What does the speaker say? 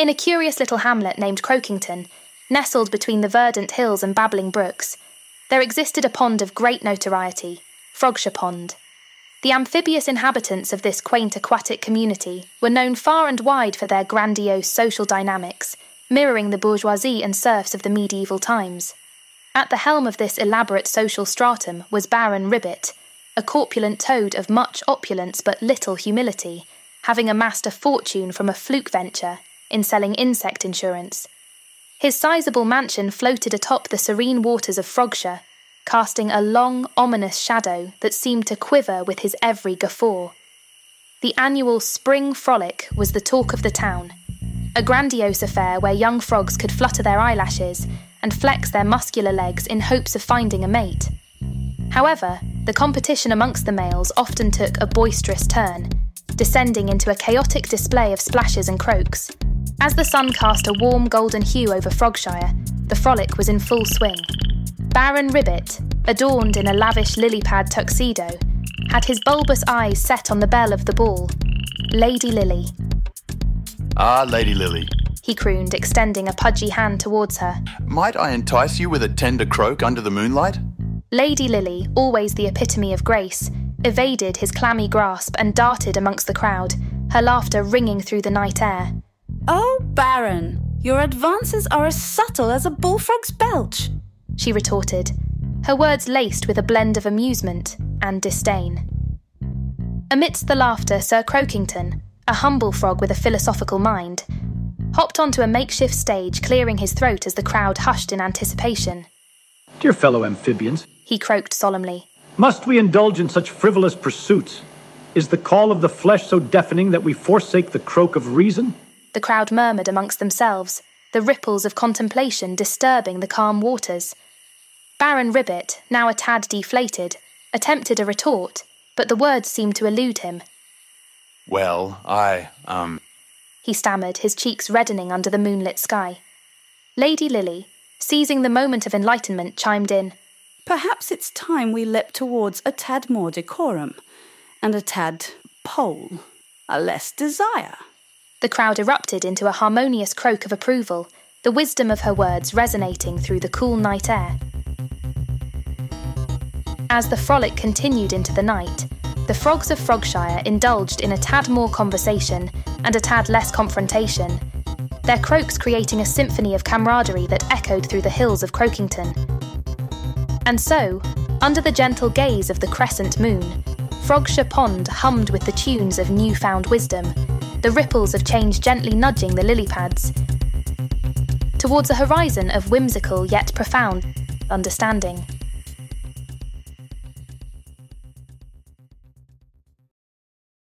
In a curious little hamlet named Croakington, nestled between the verdant hills and babbling brooks, there existed a pond of great notoriety, Frogshire Pond. The amphibious inhabitants of this quaint aquatic community were known far and wide for their grandiose social dynamics, mirroring the bourgeoisie and serfs of the medieval times. At the helm of this elaborate social stratum was Baron Ribbit, a corpulent toad of much opulence but little humility, having amassed a fortune from a fluke venture in selling insect insurance. His sizable mansion floated atop the serene waters of Frogshire, casting a long, ominous shadow that seemed to quiver with his every guffaw. The annual Spring Frolic was the talk of the town, a grandiose affair where young frogs could flutter their eyelashes and flex their muscular legs in hopes of finding a mate. However, the competition amongst the males often took a boisterous turn, descending into a chaotic display of splashes and croaks. As the sun cast a warm golden hue over Frogshire, the frolic was in full swing. Baron Ribbit, adorned in a lavish lily-pad tuxedo, had his bulbous eyes set on the belle of the ball, Lady Lily. "Ah, Lady Lily," he crooned, extending a pudgy hand towards her. "Might I entice you with a tender croak under the moonlight?" Lady Lily, always the epitome of grace, evaded his clammy grasp and darted amongst the crowd, her laughter ringing through the night air. "Oh, Baron, your advances are as subtle as a bullfrog's belch," she retorted, her words laced with a blend of amusement and disdain. Amidst the laughter, Sir Croakington, a humble frog with a philosophical mind, hopped onto a makeshift stage, clearing his throat as the crowd hushed in anticipation. "Dear fellow amphibians," he croaked solemnly, "must we indulge in such frivolous pursuits? Is the call of the flesh so deafening that we forsake the croak of reason?" The crowd murmured amongst themselves, the ripples of contemplation disturbing the calm waters. Baron Ribbit, now a tad deflated, attempted a retort, but the words seemed to elude him. "Well, he stammered, his cheeks reddening under the moonlit sky. Lady Lily, seizing the moment of enlightenment, chimed in, "Perhaps it's time we leapt towards a tad more decorum, and a tad pole, a less desire." The crowd erupted into a harmonious croak of approval, the wisdom of her words resonating through the cool night air. As the frolic continued into the night, the frogs of Frogshire indulged in a tad more conversation and a tad less confrontation, their croaks creating a symphony of camaraderie that echoed through the hills of Croakington. And so, under the gentle gaze of the crescent moon, Frogshire Pond hummed with the tunes of newfound wisdom, the ripples of change gently nudging the lily pads towards a horizon of whimsical yet profound understanding.